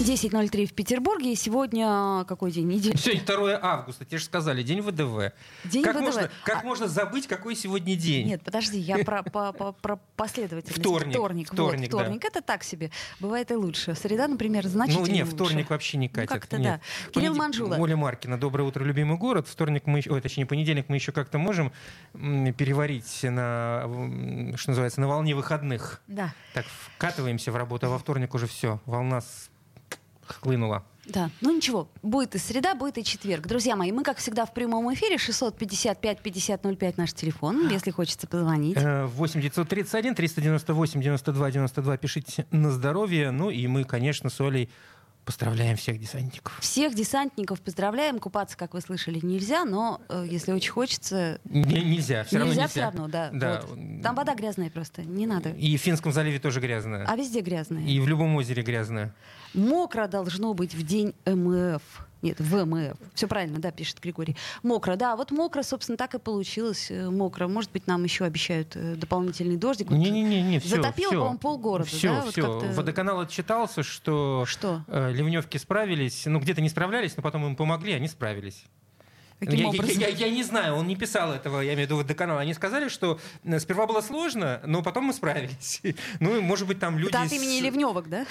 10:03 в Петербурге. И сегодня какой день недели? Сегодня 2 августа. Тебе же сказали, день ВДВ. Как можно забыть, какой сегодня день? Нет, подожди, я про последовательность. Вторник. Вот, вторник, да. Это так себе. Бывает и лучше. Среда, например, значительно лучше. Ну, нет, вторник вообще не катит. Ну, как-то нет. Да. Кирилл Манжула. Оля Маркина. Доброе утро, любимый город. Понедельник мы еще как-то можем переварить на, что называется, на волне выходных. Да. Так вкатываемся в работу, а во вторник уже все. Волна хлынула. Да, ну ничего, будет и среда, будет и четверг. Друзья мои, мы, как всегда, в прямом эфире. 655-5005 наш телефон, если хочется позвонить. 8-931-398-92-92. Пишите на здоровье. Ну и мы, конечно, с Олей поздравляем всех десантников. Всех десантников поздравляем. Купаться, как вы слышали, нельзя, но если очень хочется... Нельзя, все равно нельзя. Все равно, да. Вот. Там вода грязная просто, не надо. И в Финском заливе тоже грязная. А везде грязная. И в любом озере грязная. Мокро должно быть в день МФ. Нет, ВМФ. Все правильно, да, пишет Григорий. Мокро, да. Вот мокро, собственно, так и получилось. Мокро. Может быть, нам еще обещают дополнительный дождик. Не, все. Затопило, по-моему, полгорода. Все. Вот водоканал отчитался, что? Ливневки справились. Ну, где-то не справлялись, но потом им помогли, они справились. Я не знаю, он не писал этого, я имею в виду водоканал. Они сказали, что сперва было сложно, но потом мы справились. Ну, и, может быть, там люди... Да, от имени Ливневок, да?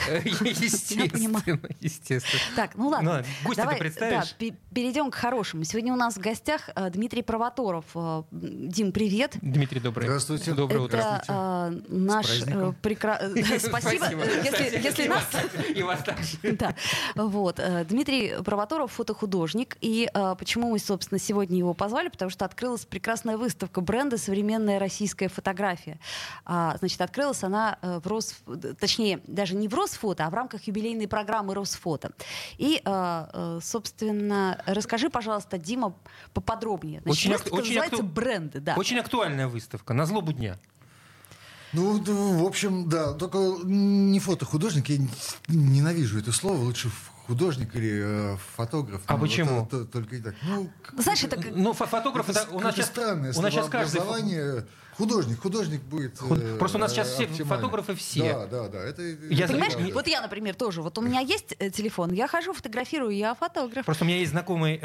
Естественно. Так, ну ладно. Гусь-то представишь? Да, перейдем к хорошему. Сегодня у нас в гостях Дмитрий Провоторов. Дим, привет. Дмитрий, добрый. Здравствуйте. Доброе утро. Это наш прекрасный... Спасибо. Если нас... И вас также. Да. Вот. Дмитрий Провоторов — фотохудожник. И почему мы, собственно, сегодня его позвали, потому что открылась прекрасная выставка бренда «Современная российская фотография». Значит, открылась она в Росфото, точнее, даже не в Росфото, а в рамках юбилейной программы Росфото. И, собственно, расскажи, пожалуйста, Дима, поподробнее. Значит, выставка называется «Бренды». Да. Очень актуальная выставка, на злобу дня. Ну, в общем, да, только не фотохудожник, я ненавижу это слово, лучше художник или фотограф. А почему? Только и так. Ну, знаешь, это как... Ну, фотограф, это у нас сейчас странное словообразование. Художник будет. Просто у нас сейчас все фотографы все. Да. Это понимаешь, правда. Вот я, например, тоже. Вот у меня есть телефон, я хожу, фотографирую, я фотограф. Просто у меня есть знакомый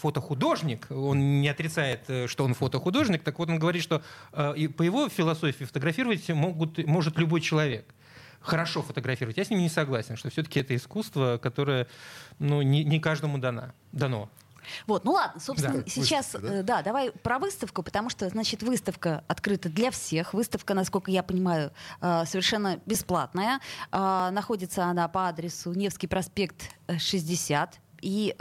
фотохудожник, он не отрицает, что он фотохудожник, так вот он говорит, что и по его философии фотографировать может любой человек. Хорошо фотографировать. Я с ним не согласен, что все-таки это искусство, которое не каждому дано. Вот, ну ладно, собственно, да, сейчас, выставка, да? Да, давай про выставку, потому что, значит, выставка открыта для всех. Выставка, насколько я понимаю, совершенно бесплатная. Находится она по адресу Невский проспект 60. И...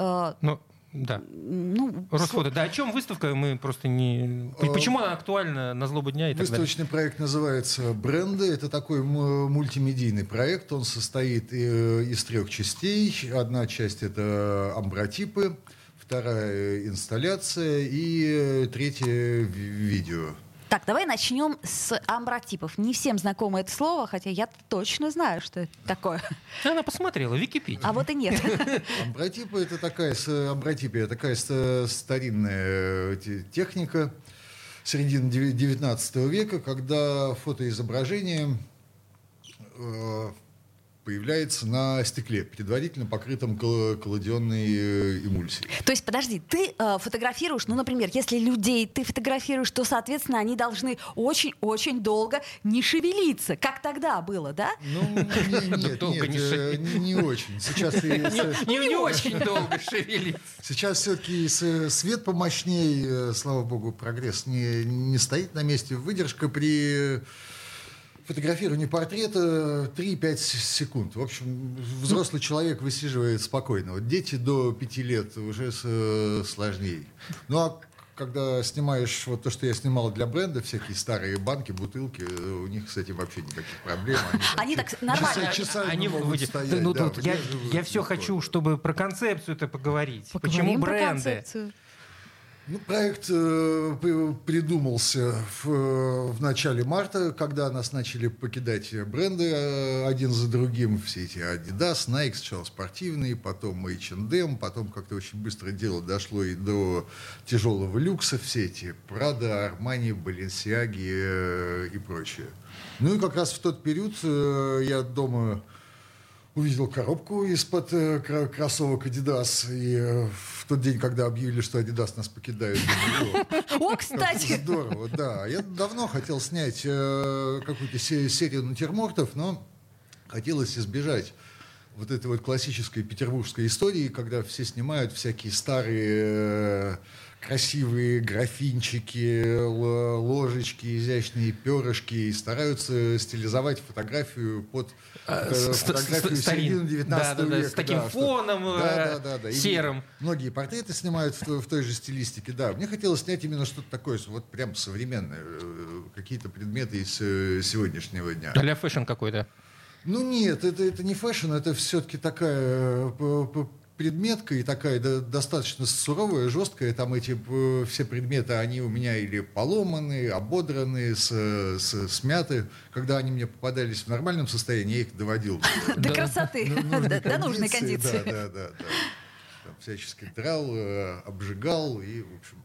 Да. Ну, Росфото. Да, о чем выставка? Мы просто не... Почему она актуальна на злобу дня и так далее? Выставочный проект называется «Бренды». Это такой мультимедийный проект. Он состоит из 3 частей. Одна часть — это амбротипы, вторая — инсталляция и третья — видео. Так, давай начнем с амбротипов. Не всем знакомо это слово, хотя я точно знаю, что это такое. Она посмотрела в Википедии. А вот и нет. Амбротипы — это такая старинная техника середины XIX века, когда фотоизображение появляется на стекле, предварительно покрытом коллодионной эмульсией. То есть, подожди, ты фотографируешь, например, если людей ты фотографируешь, то, соответственно, они должны очень-очень долго не шевелиться, как тогда было, да? Нет, не очень. Сейчас не очень долго шевелиться. Сейчас все-таки свет помощнее, слава богу, прогресс не стоит на месте. Выдержка при... фотографирование портрета 3-5 секунд. В общем, взрослый человек высиживает спокойно. Вот дети до 5 лет уже сложнее. Ну а когда снимаешь вот то, что я снимал для бренда, всякие старые банки, бутылки, у них с этим вообще никаких проблем. Они так нормально. Они могут стоять. Я все хочу, чтобы про концепцию-то поговорить. Почему бренды? Ну, проект придумался в начале марта, когда нас начали покидать бренды один за другим. Все эти Adidas, Nike, сначала спортивные, потом H&M, потом как-то очень быстро дело дошло и до тяжелого люкса. Все эти Prada, Armani, Balenciaga и прочее. Ну и как раз в тот период я дома увидел коробку из-под кроссовок Adidas. И в тот день, когда объявили, что Adidas нас покидает. О, кстати! Здорово, да. Я давно хотел снять какую-то серию натюрмортов, но хотелось избежать вот этой вот классической петербургской истории, когда все снимают всякие старые красивые графинчики, ложечки, изящные перышки, и стараются стилизовать фотографию под фотографию середины 19 века. С таким фоном серым. Многие портреты снимают в той же стилистике. Да, мне хотелось снять именно что-то такое, вот прям современное, какие-то предметы из сегодняшнего дня. Для фэшн какой-то? Ну нет, это не фэшн, это все-таки такая предметка и такая достаточно суровая, жесткая. Там эти все предметы, они у меня или поломаны, ободраны, смяты. Когда они мне попадались в нормальном состоянии, я их доводил до красоты, до нужной кондиции. Да. Всячески драл, обжигал и, в общем,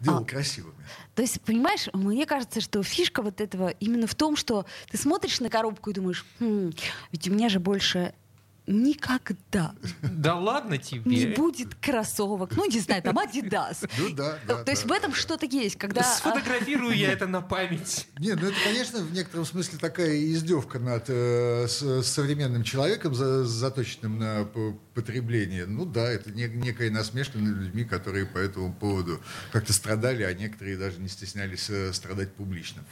делал красивыми. То есть, понимаешь, мне кажется, что фишка вот этого именно в том, что ты смотришь на коробку и думаешь, ведь у меня же больше никогда. Да ладно тебе. Не будет кроссовок. Ну, не знаю, там Adidas. Ну да. То есть в этом что-то есть. Сфотографирую я это на память. Не, ну это, конечно, в некотором смысле такая издевка над современным человеком, заточенным на потребление. Ну да, это некая насмешка над людьми, которые по этому поводу как-то страдали, а некоторые даже не стеснялись страдать публично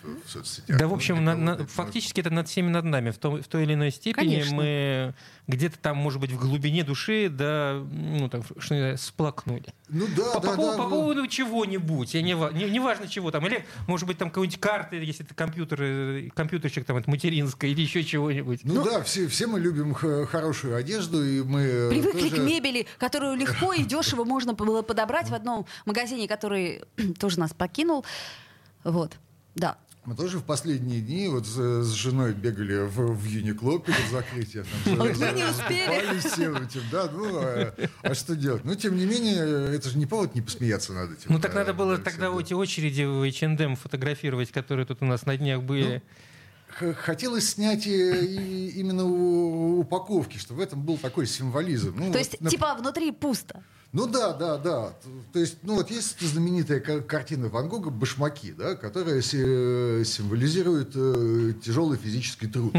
в соцсетях. Да, в общем, фактически это над всеми над нами. В той или иной степени мы где-то там, может быть, в глубине души, да, ну, там, что-то сплакнули. Ну да, по поводу чего-нибудь, не важно чего там, или, может быть, там какой-нибудь карты, если это компьютерчик там, это материнская, или еще чего-нибудь. Ну да, все мы любим хорошую одежду, и мы привыкли к мебели, которую легко и дешево можно было подобрать в одном магазине, который тоже нас покинул, вот, да. Мы тоже в последние дни вот с женой бегали в Uniqlo перед закрытием. Не успели. Всем этим, да, ну, а что делать? Но, тем не менее, это же не повод не посмеяться над этим. Ну, так надо было тогда эти очереди в H&M фотографировать, которые тут у нас на днях были. Хотелось снять именно упаковки, чтобы в этом был такой символизм. Ну, то есть, типа, внутри пусто. Ну да. То есть, ну вот есть знаменитая картина Ван Гога «Башмаки», да, которая символизирует тяжелый физический труд,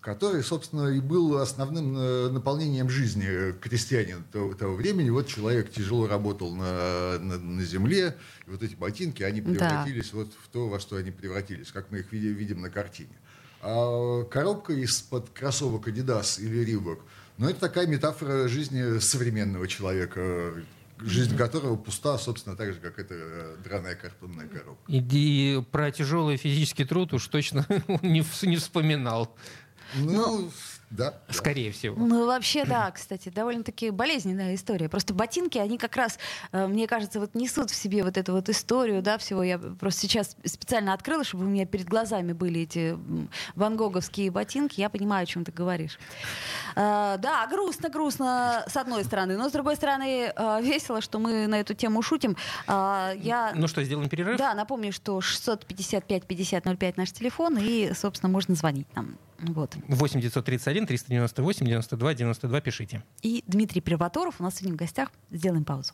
который, собственно, и был основным наполнением жизни крестьянина того времени. Вот человек тяжело работал на земле, и вот эти ботинки, они превратились вот в то, во что они превратились, как мы их видим на картине. А коробка из-под кроссовок Adidas или Reebok — но это такая метафора жизни современного человека, жизнь которого пуста, собственно, так же, как эта драная картонная коробка. И про тяжелый физический труд уж точно не вспоминал. Ну, да. Скорее всего. Ну, вообще, да, кстати, довольно-таки болезненная история. Просто ботинки, они как раз, мне кажется, вот несут в себе вот эту вот историю, да, всего. Я просто сейчас специально открыла, чтобы у меня перед глазами были эти ван-гоговские ботинки. Я понимаю, о чем ты говоришь. Да, грустно, с одной стороны. Но, с другой стороны, весело, что мы на эту тему шутим. Ну что, сделаем перерыв? Да, напомню, что 655-5005 наш телефон, и, собственно, можно звонить нам. Вот. 8-931-398-92-92 пишите. И Дмитрий Провоторов у нас сегодня в гостях. Сделаем паузу.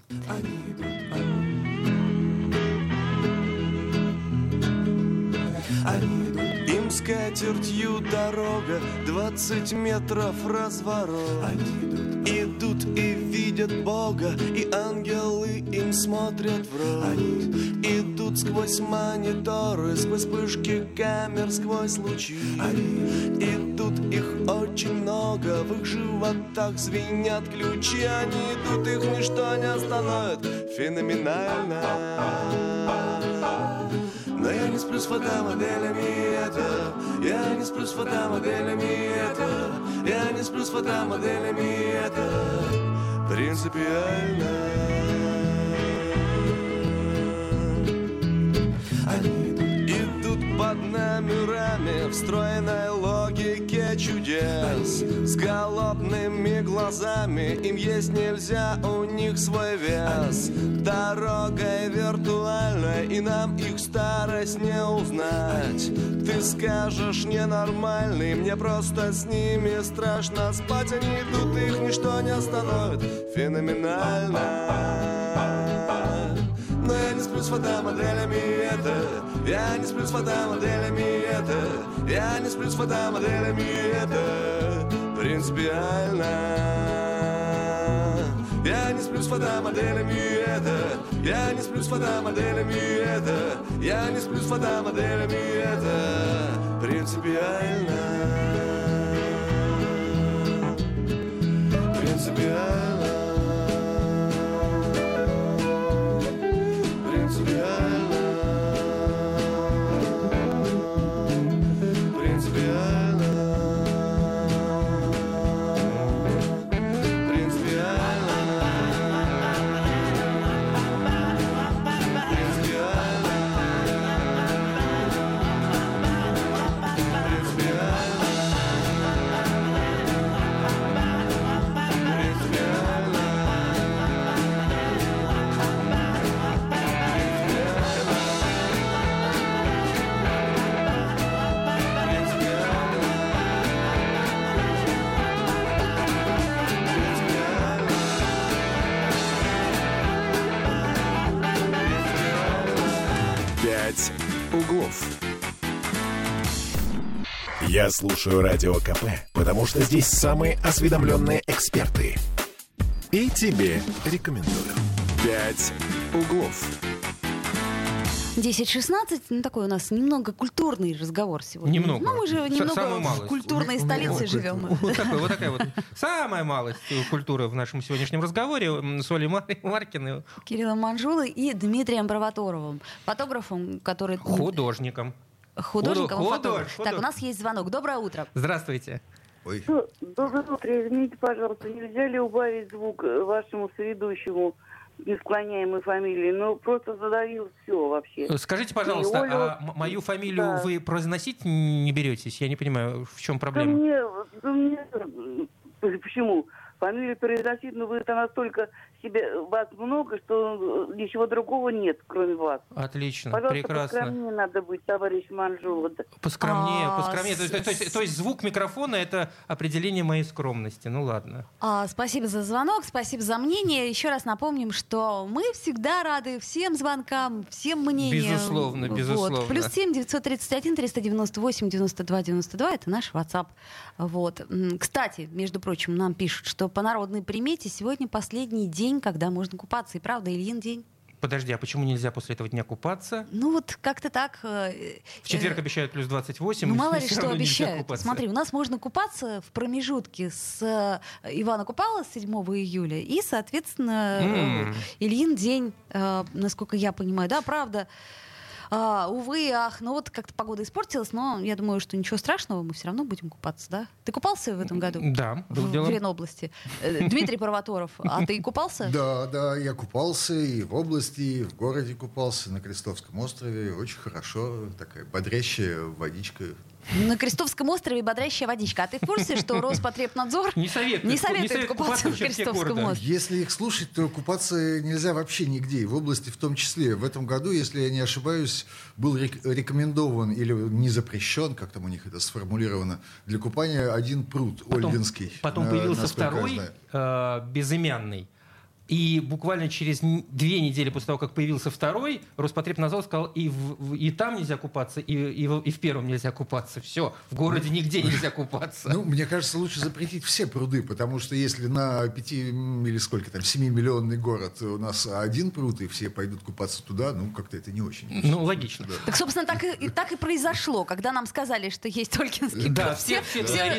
Им скатертью дорога, 20 метров разворот. Идут и видят Бога, и ангелы им смотрят в рот. Идут сквозь мониторы, сквозь вспышки камер, сквозь лучи. Идут, их очень много, в их животах звенят ключи. Они идут, их ничто не остановит. Феноменально. Но я не сплю с фотомоделями, это. Я не сплю с фотомоделями, это. Я не сплю с фотомоделями, это. Принципиально. с голодными глазами, им есть нельзя, у них свой вес. Дорога виртуальная, и нам их старость не узнать. Ты скажешь ненормальный, мне просто с ними страшно спать. Они идут, их ничто не остановит, феноменально. Но я не сплю с фотомоделями, это... Я не сплю с фотомоделями, это... Я не сплю с фотомоделями, это... Принципиально. Я не сплю с фотомоделями, это... Я не сплю с фотомоделями, это... Я не сплю с фотомоделями, это... Принципиально. Принципиально. Углов. Я слушаю Радио КП, потому что здесь самые осведомленные эксперты. И тебе рекомендую. «Пять углов». 10:16, ну такой у нас немного культурный разговор сегодня. Немного. Ну мы же немного в культурной столице живем. Вот такая вот самая малость культуры в нашем сегодняшнем разговоре с Олей Маркиной, Кириллом Манжулой и Дмитрием Провоторовым, фотографом, который... Художником. Так, у нас есть звонок. Доброе утро. Здравствуйте. Ой. Доброе утро. Извините, пожалуйста, нельзя ли убавить звук вашему соведущему? Несклоняемой фамилии, но просто задавил все вообще. Скажите, пожалуйста, Олю... мою фамилию да. Вы произносить не беретесь? Я не понимаю, в чем проблема? Да мне... Почему? Фамилию произносить, но вы-то настолько себе... Вас много, что ничего другого нет, кроме вас. Отлично, пожалуйста, прекрасно. Поскромнее надо быть, товарищ Манжула. Поскромнее. То есть звук микрофона — это определение моей скромности. Ну ладно. Спасибо за звонок, спасибо за мнение. Еще раз напомним, что мы всегда рады всем звонкам, всем мнениям. Безусловно, безусловно. Вот. Плюс +7 931 398 92 92 — это наш WhatsApp. Вот. Кстати, между прочим, нам пишут, что по народной примете сегодня последний день, когда можно купаться. И правда, Ильин день. Подожди, а почему нельзя после этого дня купаться? Ну вот как-то так. В четверг обещают +28. Ну мало ли что обещают. Смотри, у нас можно купаться в промежутке с Ивана Купала с 7 июля и, соответственно, Ильин день, насколько я понимаю. Да, правда. Увы, ах, ну вот как-то погода испортилась, но я думаю, что ничего страшного, мы все равно будем купаться, да? Ты купался в этом году? Да, было дело. В Ленобласти. Дмитрий Провоторов, а ты купался? Да, я купался и в области, и в городе купался, на Крестовском острове. Очень хорошо, такая бодрящая водичка. На Крестовском острове бодрящая водичка. А ты в курсе, что Роспотребнадзор не советует купаться на Крестовском острове? Если их слушать, то купаться нельзя вообще нигде, и в области в том числе. В этом году, если я не ошибаюсь, был рекомендован или не запрещен, как там у них это сформулировано, для купания один пруд, Ольвинский. Потом появился второй, безымянный. И буквально через 2 недели после того, как появился второй, Роспотребнадзор сказал, и там нельзя купаться, и в первом нельзя купаться. Все, в городе нигде нельзя купаться. Ну, мне кажется, лучше запретить все пруды, потому что если на 7-миллионный город у нас один пруд, и все пойдут купаться туда, ну, как-то это не очень. Ну, логично. Да. Так, собственно, так и произошло, когда нам сказали, что есть Толькинский пруд. Да, все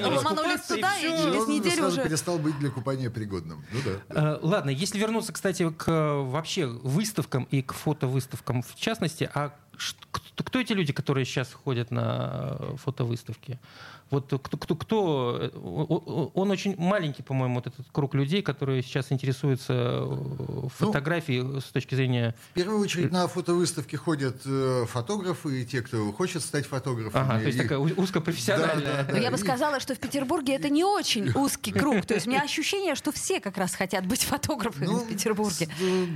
ломанулись туда, и через неделю уже... Он перестал быть для купания пригодным. Ну, да. Ладно, если вернуться, кстати, к вообще выставкам и к фотовыставкам в частности, а кто эти люди, которые сейчас ходят на фотовыставки? Вот кто он очень маленький, по-моему, вот этот круг людей, которые сейчас интересуются фотографией с точки зрения... В первую очередь на фотовыставки ходят фотографы и те, кто хочет стать фотографом. Ага, то есть такая узкопрофессиональная... Да. Я бы сказала, что в Петербурге это не очень узкий круг. То есть у меня ощущение, что все как раз хотят быть фотографами в Петербурге.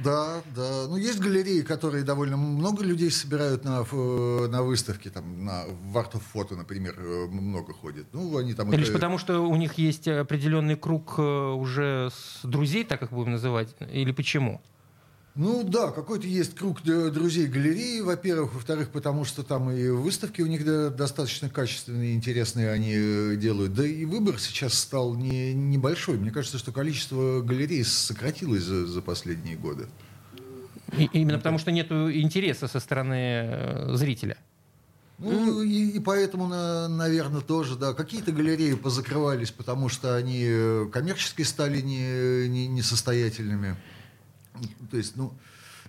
Да. Ну, есть галереи, которые довольно много людей собирают на выставке, там, на Art of Photo, например, много ходит. Ну, они там лишь это... потому, что у них есть определенный круг уже с друзей, так их будем называть, или почему? Ну да, какой-то есть круг друзей галереи, во-первых. Во-вторых, потому что там и выставки у них достаточно качественные, интересные они делают. Да и выбор сейчас стал небольшой. Мне кажется, что количество галерей сократилось за последние годы. Именно потому, что нет интереса со стороны зрителя. Ну, и поэтому, наверное, тоже, да, какие-то галереи позакрывались, потому что они коммерчески стали несостоятельными. То есть, ну,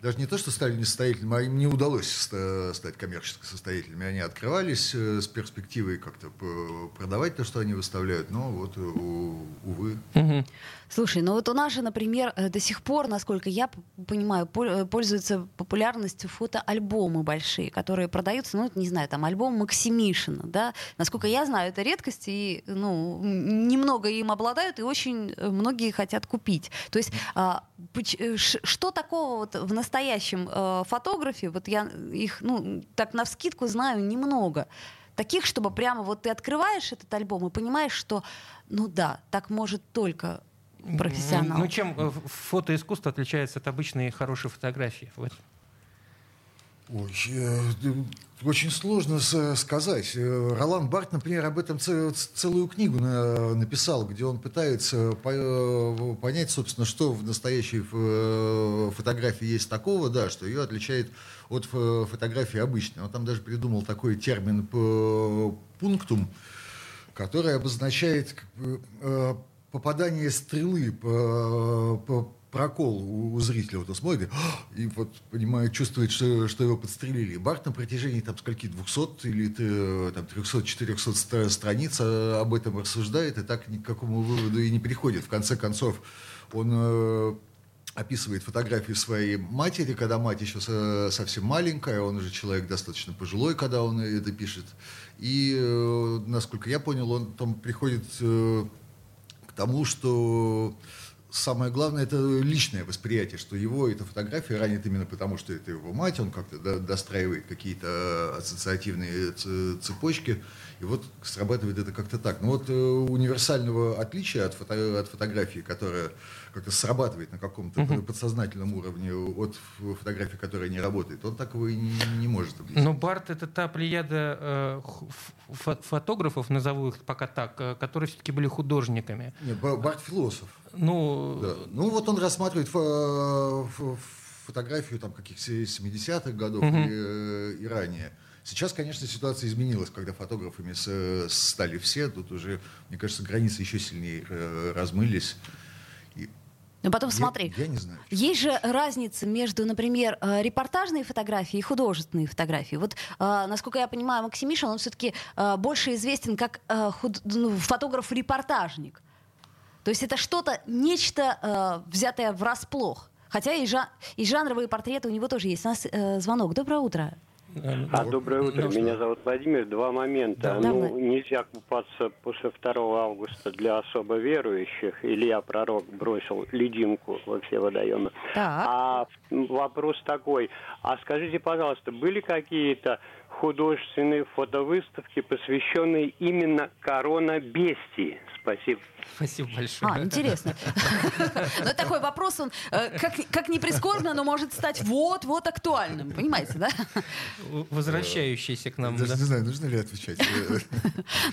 даже не то, что стали несостоятельными, а им не удалось стать коммерчески состоятельными. Они открывались с перспективой как-то продавать то, что они выставляют, но вот, увы. Слушай, ну вот у нас же, например, до сих пор, насколько я понимаю, пользуются популярностью фотоальбомы большие, которые продаются, ну, не знаю, там, альбом Максимишина, да? Насколько я знаю, это редкость, и, ну, немного им обладают, и очень многие хотят купить. То есть, что такого вот в настоящем фотографии, вот я их, ну, так навскидку знаю немного, таких, чтобы прямо вот ты открываешь этот альбом и понимаешь, что, ну да, так может только... профессионал. Ну, чем фотоискусство отличается от обычной хорошей фотографии? Вот. Ой, очень сложно сказать. Ролан Барт, например, об этом целую книгу написал, где он пытается понять, собственно, что в настоящей фотографии есть такого, да, что ее отличает от фотографии обычной. Он там даже придумал такой термин пунктум, который обозначает попадание стрелы по проколу у зрителя. Вот он смотрит и вот, понимает, чувствует, что его подстрелили. Барт на протяжении там, скольки 200 или там, 300-400 страниц об этом рассуждает и так ни к какому выводу и не приходит. В конце концов, он описывает фотографии своей матери, когда мать еще совсем маленькая, он уже человек достаточно пожилой, когда он это пишет. И, насколько я понял, он там приходит... тому, что самое главное — это личное восприятие, что его эта фотография ранит именно потому, что это его мать, он как-то достраивает какие-то ассоциативные цепочки, и вот срабатывает это как-то так. Но вот универсального отличия от фотографии, которая как-то срабатывает на каком-то подсознательном уровне от фотографии, которая не работает, он так его и не может объяснить. Но Барт — это та плеяда фотографов, назову их пока так, которые все-таки были художниками. Нет, Барт — философ. Ну... Да. Ну вот он рассматривает фотографию там, каких-то 70-х годов и ранее. Сейчас, конечно, ситуация изменилась, когда фотографами стали все. Тут уже, мне кажется, границы еще сильнее размылись. Но потом смотри, я не знаю. Есть же разница между, например, репортажной фотографией и художественной фотографией. Вот, насколько я понимаю, Максим Мишин, он все-таки больше известен как фотограф-репортажник. То есть это что-то, нечто, взятое врасплох. Хотя и жанровые портреты у него тоже есть. У нас звонок. Доброе утро. Доброе утро. Меня зовут Владимир. Два момента. Да, ну, нельзя купаться после 2 августа для особо верующих. Илья Пророк бросил лединку во все водоемы. Так. А вопрос такой. А скажите, пожалуйста, были какие-то художественные фотовыставки, посвященные именно коронабестии? Спасибо. Спасибо большое. Интересно. Но такой вопрос, он, как ни прискорбно, но может стать вот-вот актуальным. Понимаете, да? Возвращающийся к нам. Даже не знаю, нужно ли отвечать.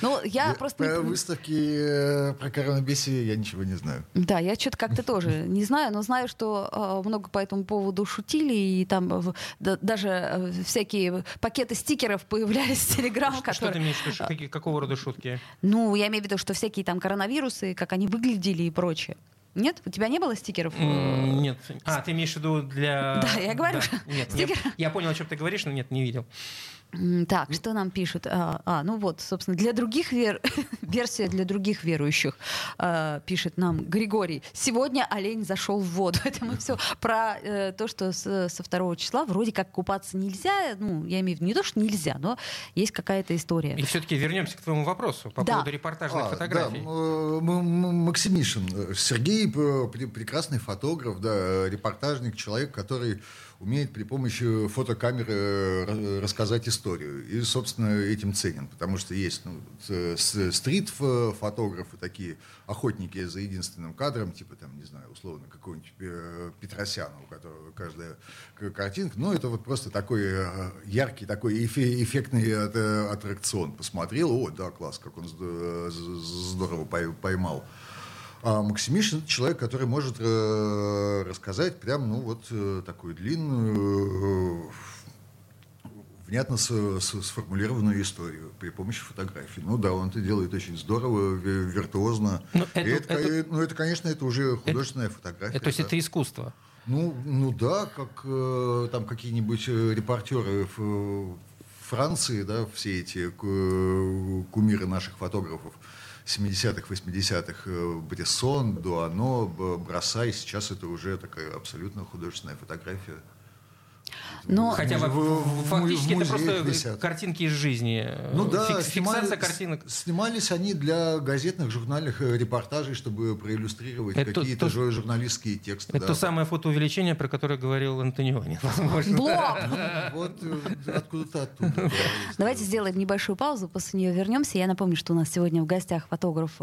Ну, я просто... Про выставки, про коронабесие я ничего не знаю. Да, я что-то как-то тоже не знаю, но знаю, что много по этому поводу шутили, и там даже всякие пакеты стикеров появлялись в Телеграм, которые... Что ты имеешь в виду? Какого рода шутки? Ну, я имею в виду, что всякие там коронавирусы, как они выглядели и прочее. Нет? У тебя не было стикеров? Нет. А, ты имеешь в виду для... Да, я говорю. Да. Нет, я понял, о чем ты говоришь, но нет, не видел. Так, что нам пишут? Ну вот, собственно, для других версия для других верующих, пишет нам Григорий. Сегодня олень зашел в воду. Это мы все про то, что со 2 числа вроде как купаться нельзя. Ну, я имею в виду не то, что нельзя, но есть какая-то история. И все-таки вернемся к твоему вопросу по поводу репортажных фотографий. Да. Максим Мишин. Сергей прекрасный фотограф, да, репортажник, человек, который умеет при помощи фотокамеры рассказать историю. И, собственно, этим ценен. Потому что есть стрит-фотографы, такие охотники за единственным кадром, типа, там, не знаю, условно, какого-нибудь Петросяна, у которого каждая картинка. Но это вот просто такой яркий, такой эффектный аттракцион. Посмотрел, о, да, класс, как он здорово поймал. А Максим Мишин — это человек, который может рассказать прям, ну, вот такую длинную, внятно сформулированную историю при помощи фотографий. Ну да, он это делает очень здорово, виртуозно. Это, конечно, это уже художественная фотография. То есть это искусство? Ну да, как там какие-нибудь репортеры Франции, да, все эти кумиры наших фотографов 70-х, 80-х, Брессон, Дуано, Броссай. Сейчас это уже такая абсолютно художественная фотография. Но... Хотя фактически это просто висят картинки из жизни. Ну да, фиксация картинок. Снимались они для газетных, журнальных репортажей, чтобы проиллюстрировать это какие-то журналистские тексты. Это то самое фотоувеличение, про которое говорил Антониони. Блок! Вот откуда-то оттуда. Давайте сделаем небольшую паузу, после нее вернемся. Я напомню, что у нас сегодня в гостях фотограф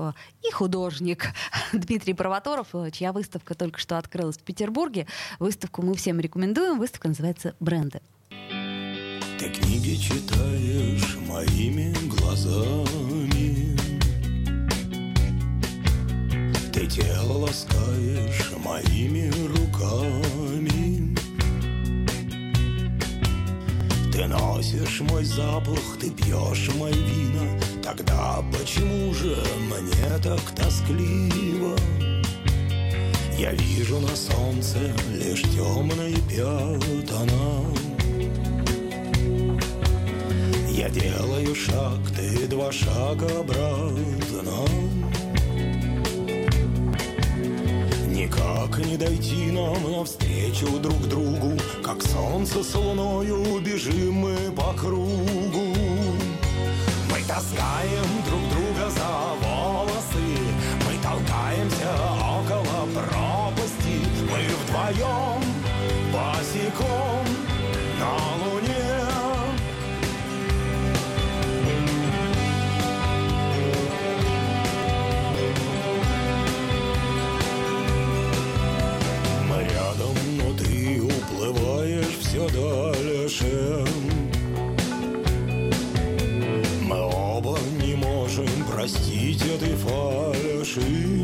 и художник Дмитрий Провоторов, чья выставка только что открылась в Петербурге. Выставку мы всем рекомендуем. Выставка называется «Бренды». Ты книги читаешь моими глазами, ты тело ласкаешь моими руками, ты носишь мой запах, ты пьешь мои вина. Тогда почему же мне так тоскливо? Я вижу на солнце лишь темные пятна. Я делаю шаг, ты 2 шага обратно. Никак не дойти нам навстречу друг другу, как солнце с луною бежим мы по кругу. Мы таскаем друг друга за волосы, мы толкаемся около пропасти. Мы вдвоем босиком на луне. Мы рядом, но ты уплываешь все дальше. Мы оба не можем простить этой фальши.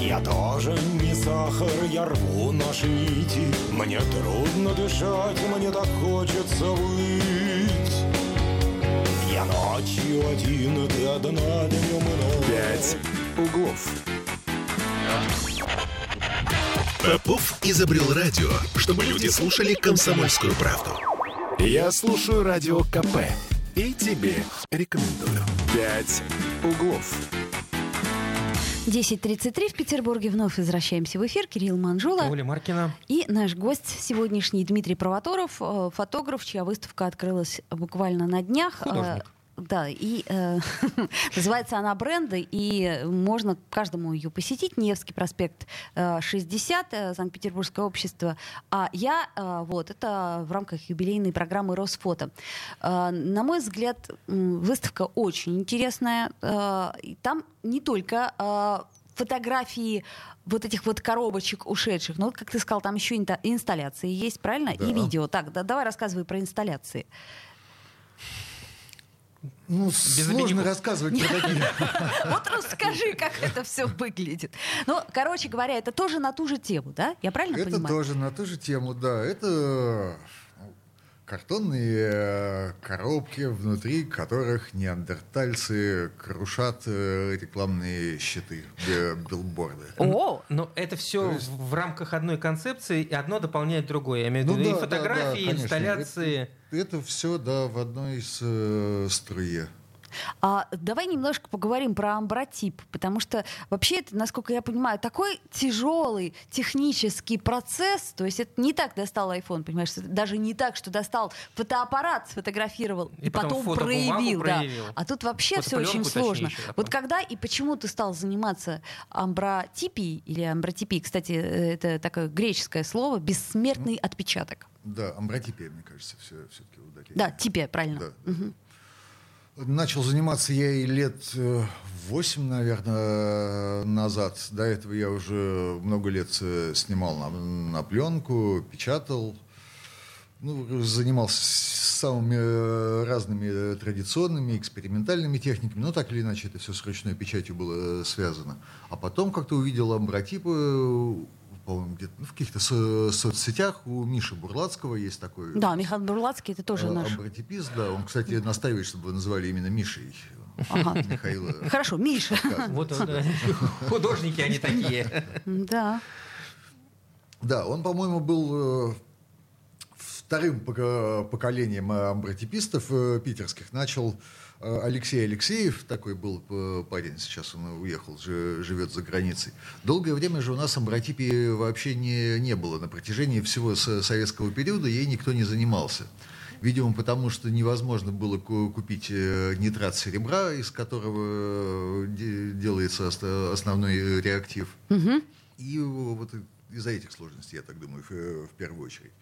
Я тоже не сахар, я рву наши нити. Мне трудно дышать, мне так хочется выть. Я ночью один, и ты одна, днем и ночью. 5 углов. Попов изобрел радио, чтобы люди слушали «Комсомольскую правду». Я слушаю Радио КП и тебе рекомендую. 5 углов. 10:33 в Петербурге. Вновь возвращаемся в эфир. Кирилл Манжула. Оля Маркина. И наш гость сегодняшний Дмитрий Провоторов, фотограф, чья выставка открылась буквально на днях. Художник. Да, и называется она «Бренды», и можно каждому ее посетить. Невский проспект 60, Санкт-Петербургское общество. А я, вот, это в рамках юбилейной программы Росфото. На мой взгляд, выставка очень интересная. Там не только фотографии вот этих вот коробочек ушедших, но, как ты сказал, там еще инсталляции есть, правильно? Да. И видео. Так, давай рассказывай про инсталляции. Ну, сложно рассказывать про такие. Вот расскажи, как это все выглядит. Ну, короче говоря, это тоже на ту же тему, да? Я правильно понимаю? Это тоже на ту же тему, да. Это Картонные коробки, внутри которых неандертальцы крушат рекламные щиты, билборды. О, но это все есть... в рамках одной концепции, и одно дополняет другое. Я имею в виду и фотографии, и инсталляции. Это все, да, в одной из струе. Давай немножко поговорим про амбротип, потому что вообще это, насколько я понимаю, такой тяжелый технический процесс, то есть это не так достал iPhone, понимаешь, даже не так, что достал фотоаппарат, сфотографировал и потом проявил. А тут вообще все очень сложно. Вот когда и почему ты стал заниматься амбротипией или амбротипией, кстати, это такое греческое слово, бессмертный отпечаток. Да, амбротипия, мне кажется, все-таки ударение. Да, типия, правильно. Да. Угу. Начал заниматься я и лет 8, наверное, назад. До этого я уже много лет снимал на пленку, печатал. Ну, занимался самыми разными традиционными, экспериментальными техниками. Но так или иначе это все с ручной печатью было связано. А потом как-то увидел амбротипы, по-моему, где-то в каких-то соцсетях у Миши Бурлацкого есть такой... Да, Михаил Бурлацкий, это тоже наш... Амбротипист, да. Он, кстати, настаивает, чтобы его называли именно Мишей. Ага. Михаила... Хорошо, Миша. Вот он, да. Художники они такие. Да. Да, он, по-моему, был вторым поколением амбротипистов питерских. Начал Алексей Алексеев, такой был парень, сейчас он уехал, живет за границей. Долгое время же у нас амбротипии вообще не было. На протяжении всего советского периода ей никто не занимался. Видимо, потому что невозможно было купить нитрат серебра, из которого делается основной реактив. Угу. И вот из-за этих сложностей, я так думаю, в первую очередь.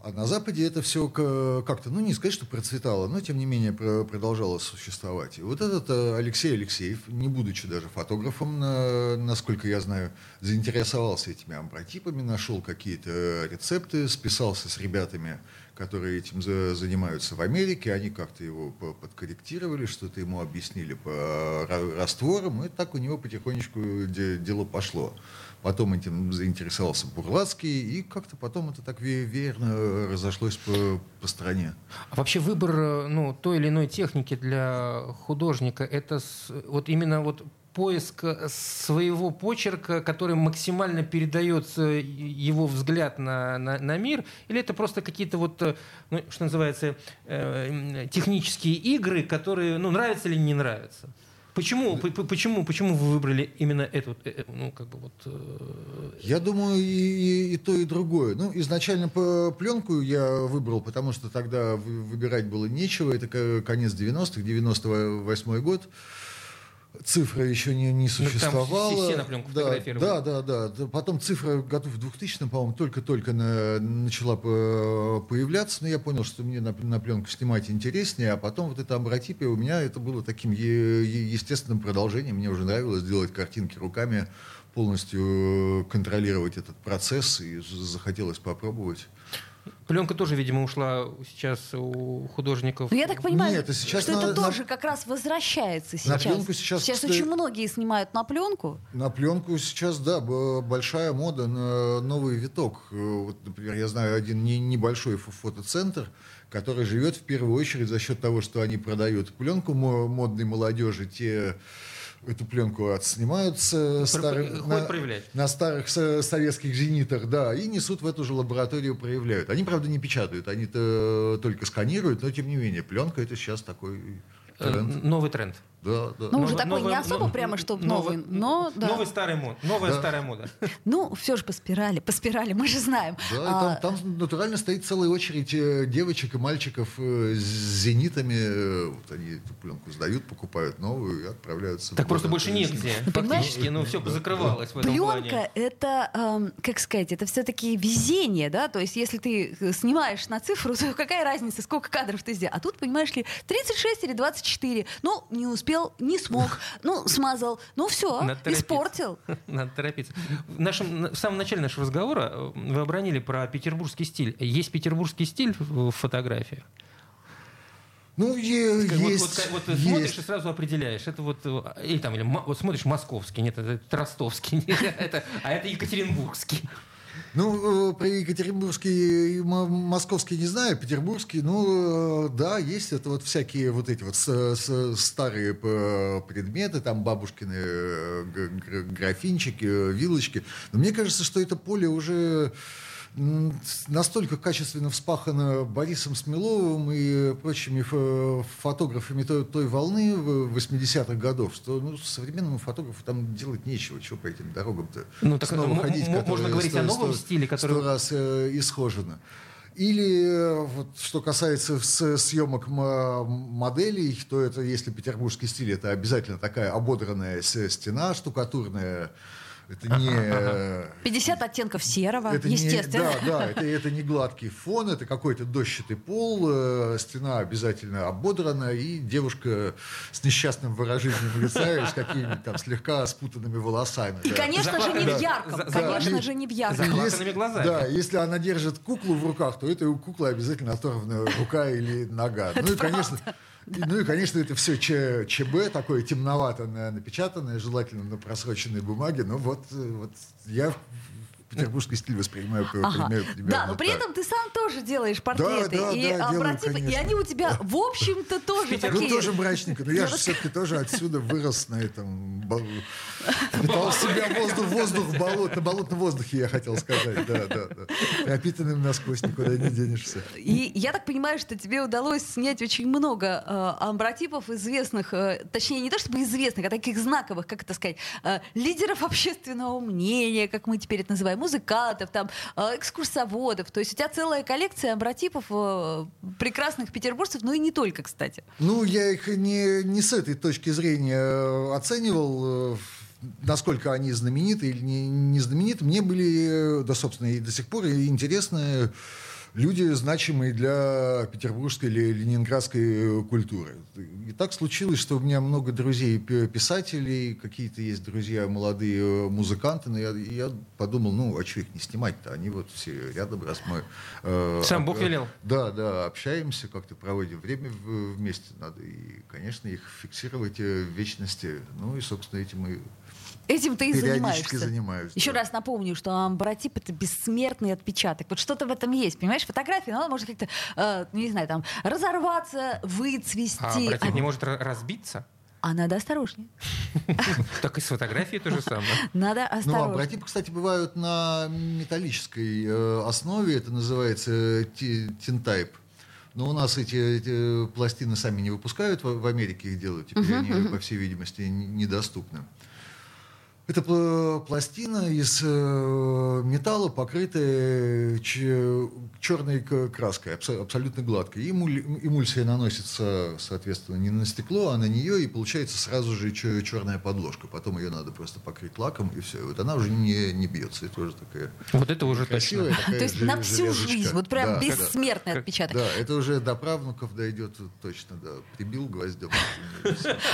А на Западе это все как-то, ну не сказать, что процветало, но тем не менее продолжало существовать. И вот этот Алексей Алексеев, не будучи даже фотографом, насколько я знаю, заинтересовался этими амбротипами, нашел какие-то рецепты, списался с ребятами, которые этим занимаются в Америке, они как-то его подкорректировали, что-то ему объяснили по растворам, и так у него потихонечку дело пошло. Потом этим заинтересовался Бурлацкий, и как-то потом это так веерно разошлось по стране. А вообще выбор, ну, той или иной техники для художника, это вот именно вот поиск своего почерка, который максимально передает его взгляд на мир, или это просто какие-то вот, ну, что называется, технические игры, которые, ну, нравятся или не нравятся? Почему вы выбрали именно эту, ну, как бы вот... Я думаю, и то, и другое. Ну, изначально пленку я выбрал, потому что тогда выбирать было нечего. Это конец 90-х, 98-й год. Цифра еще не существовала. Там все на пленку фотографировали. Да. Потом цифра годов в 2000-м, по-моему, только-только начала появляться. Но я понял, что мне на пленку снимать интереснее. А потом вот эта амбротипия у меня, это было таким естественным продолжением. Мне уже нравилось делать картинки руками, полностью контролировать этот процесс. И захотелось попробовать. Пленка тоже, видимо, ушла сейчас у художников. Но я так понимаю, нет, что это тоже как раз возвращается сейчас. Сейчас очень многие снимают на пленку. На пленку сейчас, да, большая мода на новый виток. Вот, например, я знаю один небольшой фотоцентр, который живет в первую очередь за счет того, что они продают пленку модной молодежи, те... Эту пленку отснимают на старых советских зенитах, да, и несут в эту же лабораторию, проявляют. Они, правда, не печатают, они только сканируют, но, тем не менее, пленка — это сейчас такой тренд. Новый тренд. Да. Ну, уже такой не особо прямо, чтобы новый, но... Да. Новая старая мода. Ну, все же по спирали, мы же знаем. Да, там натурально стоит целая очередь девочек и мальчиков с зенитами. Вот они эту пленку сдают, покупают новую и отправляются. Так просто больше негде. Фактически, ну, все позакрывалось в этом плане. Пленка — это, как сказать, это все-таки везение, да? То есть, если ты снимаешь на цифру, то какая разница, сколько кадров ты сделал? А тут, понимаешь ли, 36 или 24, ну, не успел. Не смог, ну, смазал, ну, все, испортил. Надо торопиться. В самом начале нашего разговора вы обронили про петербургский стиль. Есть петербургский стиль в фотографии? Ну, есть. Вот смотришь есть. И сразу определяешь. Это вот, или смотришь московский, нет, это ростовский, а это екатеринбургский. Ну, про екатеринбургские и московские не знаю, петербургские, ну, да, есть это вот всякие вот эти вот старые предметы, там бабушкины графинчики, вилочки. Но мне кажется, что это поле уже настолько качественно вспахано Борисом Смеловым и прочими фотографами той волны 80-х годов, что ну, современному фотографу там делать нечего, чего по этим дорогам-то ну, так снова ходить. Можно говорить о новом стиле, который... 100 раз исхожено. Или, вот, что касается съемок моделей, то это, если петербургский стиль, это обязательно такая ободранная стена, штукатурная. Это не... 50 оттенков серого, это естественно. Не, да, да, это не гладкий фон, это какой-то дощатый пол, стена обязательно ободрана, и девушка с несчастным выражением лица и с какими-то там слегка спутанными волосами. И, да. Конечно же, не в ярком. Заплаканными глазами. Да, если она держит куклу в руках, то это у куклы обязательно оторванная рука или нога. Это конечно. Да. Ну и, конечно, это все ЧБ, такое темновато напечатанное, желательно на просроченной бумаге. Но вот я петербургский стиль воспринимаю примерно да, но при этом ты сам тоже делаешь портреты. Да, да, и, да, делаю, и они у тебя, в общем-то, тоже такие. Ну, тоже мрачненько. Но я же все-таки тоже отсюда вырос на этом... Питал себя воздух, на болотном воздухе, я хотел сказать. Пропитанным насквозь, никуда не денешься. И я так понимаю, что тебе удалось снять очень много амбротипов известных, точнее, не то чтобы известных, а таких знаковых, как это сказать, лидеров общественного мнения, как мы теперь это называем, музыкантов, там, экскурсоводов. То есть у тебя целая коллекция амбротипов прекрасных петербуржцев, ну и не только, кстати. Ну, я их не с этой точки зрения оценивал, насколько они знамениты или не знамениты. Мне были, да, собственно, и до сих пор интересны люди, значимые для петербургской или ленинградской культуры. И так случилось, что у меня много друзей-писателей, какие-то есть друзья молодые музыканты, но я подумал, ну, а что их не снимать-то? Они вот все рядом, раз мы... Сам Бог велел. Да, общаемся, как-то проводим время вместе надо. И, конечно, их фиксировать в вечности. Ну, и, собственно, этим ты и занимаешься. Еще раз напомню, что амбротип — это бессмертный отпечаток. Вот что-то в этом есть, понимаешь? Фотография, она может как-то, не знаю, там, разорваться, выцвести. А амбротип не может разбиться? А надо осторожнее. Так и с фотографией то же самое. Надо осторожнее. Ну, амбротипы, кстати, бывают на металлической основе. Это называется тинтайп. Но у нас эти пластины сами не выпускают. В Америке их делают. Теперь они, по всей видимости, недоступны. Это пластина из металла, покрытая черной краской, абсолютно гладкой. И эмульсия наносится, соответственно, не на стекло, а на нее, и получается сразу же черная подложка. Потом ее надо просто покрыть лаком, и все. И вот она уже не бьется. Это уже такая... Вот это уже красивая, точно. Такая, то есть на всю жизнь. Вот прям бессмертный отпечаток. Да, это уже до правнуков дойдет точно. Да. Прибил гвоздем.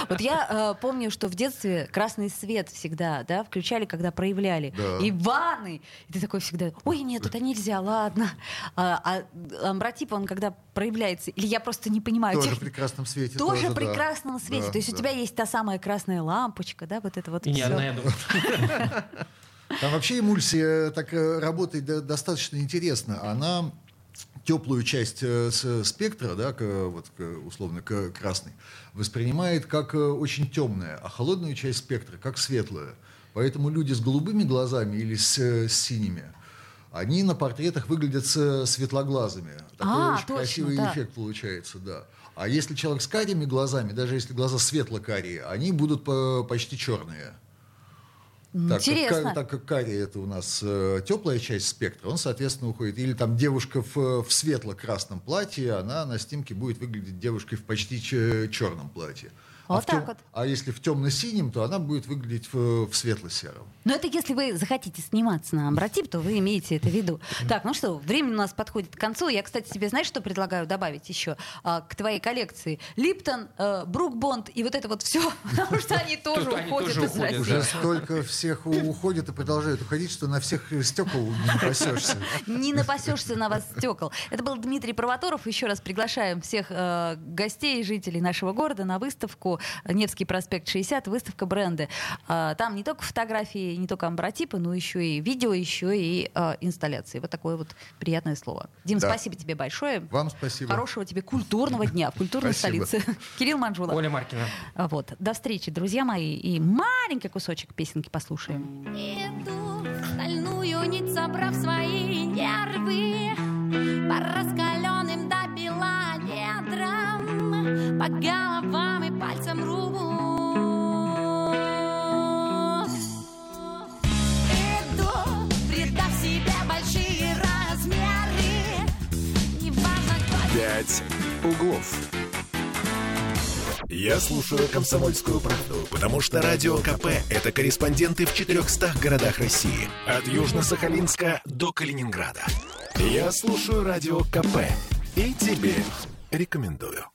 Вот я помню, что в детстве красный свет всегда включали, когда проявляли. Да. И ванны. И ты такой всегда, ой, нет, это нельзя, ладно. А амбротип, он когда проявляется, или я просто не понимаю. Тоже в прекрасном свете. Тоже в прекрасном свете. То есть у тебя есть та самая красная лампочка, да, вот это вот. Я найду. Там вообще эмульсия так работает достаточно интересно. Она теплую часть спектра, да, вот, условно красный, воспринимает как очень темная, а холодную часть спектра как светлая. Поэтому люди с голубыми глазами или с синими, они на портретах выглядят светлоглазыми. Такой очень красивый эффект получается, да. А если человек с карими глазами, даже если глаза светло-карие, они будут почти черные. Интересно. Так как карий — это у нас теплая часть спектра, он, соответственно, уходит. Или там девушка в светло-красном платье, она на снимке будет выглядеть девушкой в почти черном платье. Вот так вот. А если в темно-синем, то она будет выглядеть в светло-сером. Но это если вы захотите сниматься на амбротип, то вы имеете это в виду. Так, ну что, время у нас подходит к концу. Я, кстати, тебе, знаешь, что предлагаю добавить еще к твоей коллекции? Липтон, Брукбонд и вот это вот все, потому что они тоже уходят из России. Уже столько всех уходят и продолжают уходить, что на всех стекол не напасешься. Не напасешься на вас стекол. Это был Дмитрий Провоторов. Еще раз приглашаем всех гостей и жителей нашего города на выставку году Невский проспект 60, выставка «Бренды». Там не только фотографии, не только амбротипы, но еще и видео, еще и инсталляции. Вот такое вот приятное слово. Дим, да. Спасибо тебе большое. Вам спасибо. Хорошего тебе культурного дня в культурной столице. Кирилл Манжула. Оля Маркина. Вот. До встречи, друзья мои. И маленький кусочек песенки послушаем. Иду стальную нить, собрав свои нервы, по раскаленным до бела недрам, по головам и пальцам рву. Иду, придав себе большие размеры, не важно, кто... Пять углов. Я слушаю «Комсомольскую правду», потому что Радио КП – это корреспонденты в 400 городах России. От Южно-Сахалинска до Калининграда. Я слушаю Радио КП и тебе рекомендую.